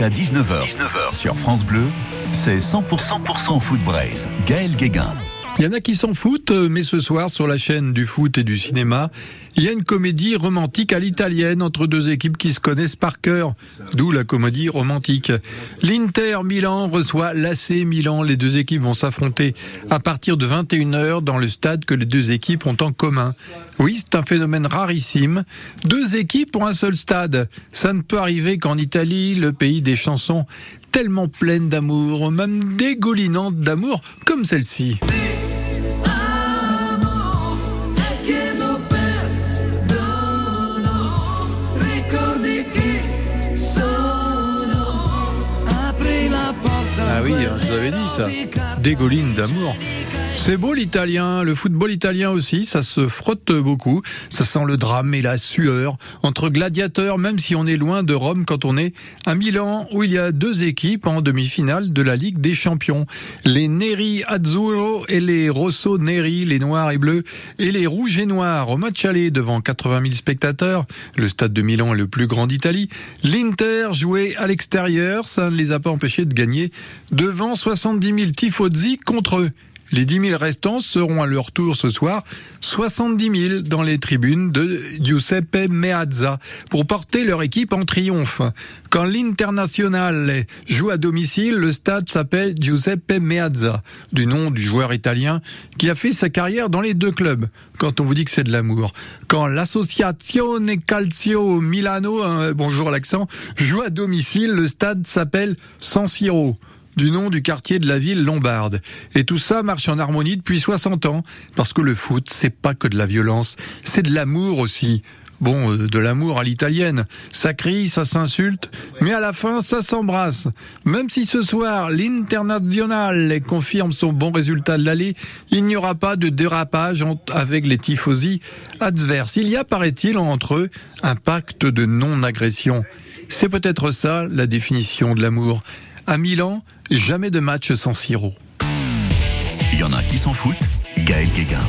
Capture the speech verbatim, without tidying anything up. À dix-neuf heures sur France Bleu, c'est cent pour cent Foot Braise. Gaël Gueguen. Il y en a qui s'en foutent, mais ce soir, sur la chaîne du foot et du cinéma, il y a une comédie romantique à l'italienne entre deux équipes qui se connaissent par cœur, d'où la comédie romantique. L'Inter Milan reçoit l'A C Milan. Les deux équipes vont s'affronter à partir de vingt et une heures dans le stade que les deux équipes ont en commun. Oui, c'est un phénomène rarissime. Deux équipes pour un seul stade. Ça ne peut arriver qu'en Italie, le pays des chansons tellement pleines d'amour, même dégoulinantes d'amour, comme celle-ci. Ah oui, je vous avais dit ça. Dégouline d'amour. C'est beau l'italien, le football italien aussi, ça se frotte beaucoup. Ça sent le drame et la sueur entre gladiateurs, même si on est loin de Rome quand on est à Milan, où il y a deux équipes en demi-finale de la Ligue des Champions. Les Neri Azzurro et les Rossoneri, les Noirs et Bleus, et les Rouges et Noirs. Au match aller devant quatre-vingt mille spectateurs, le stade de Milan est le plus grand d'Italie. L'Inter jouait à l'extérieur, ça ne les a pas empêchés de gagner devant soixante-dix mille tifosi contre eux. Les dix mille restants seront à leur tour ce soir, soixante-dix mille dans les tribunes de Giuseppe Meazza, pour porter leur équipe en triomphe. Quand l'Internationale joue à domicile, le stade s'appelle Giuseppe Meazza, du nom du joueur italien qui a fait sa carrière dans les deux clubs, quand on vous dit que c'est de l'amour. Quand l'Associazione Calcio Milano, hein, bonjour l'accent, joue à domicile, le stade s'appelle San Siro, du nom du quartier de la ville lombarde. Et tout ça marche en harmonie depuis soixante ans, parce que le foot, c'est pas que de la violence, c'est de l'amour aussi. Bon, de l'amour à l'italienne. Ça crie, ça s'insulte, mais à la fin, ça s'embrasse. Même si ce soir, l'Internationale confirme son bon résultat de l'aller, il n'y aura pas de dérapage avec les tifosi adverses. Il y a, paraît-il, entre eux, un pacte de non-agression. C'est peut-être ça, la définition de l'amour. À Milan, jamais de match sans Siro. Il y en a qui s'en foutent, Gaël Gueguen.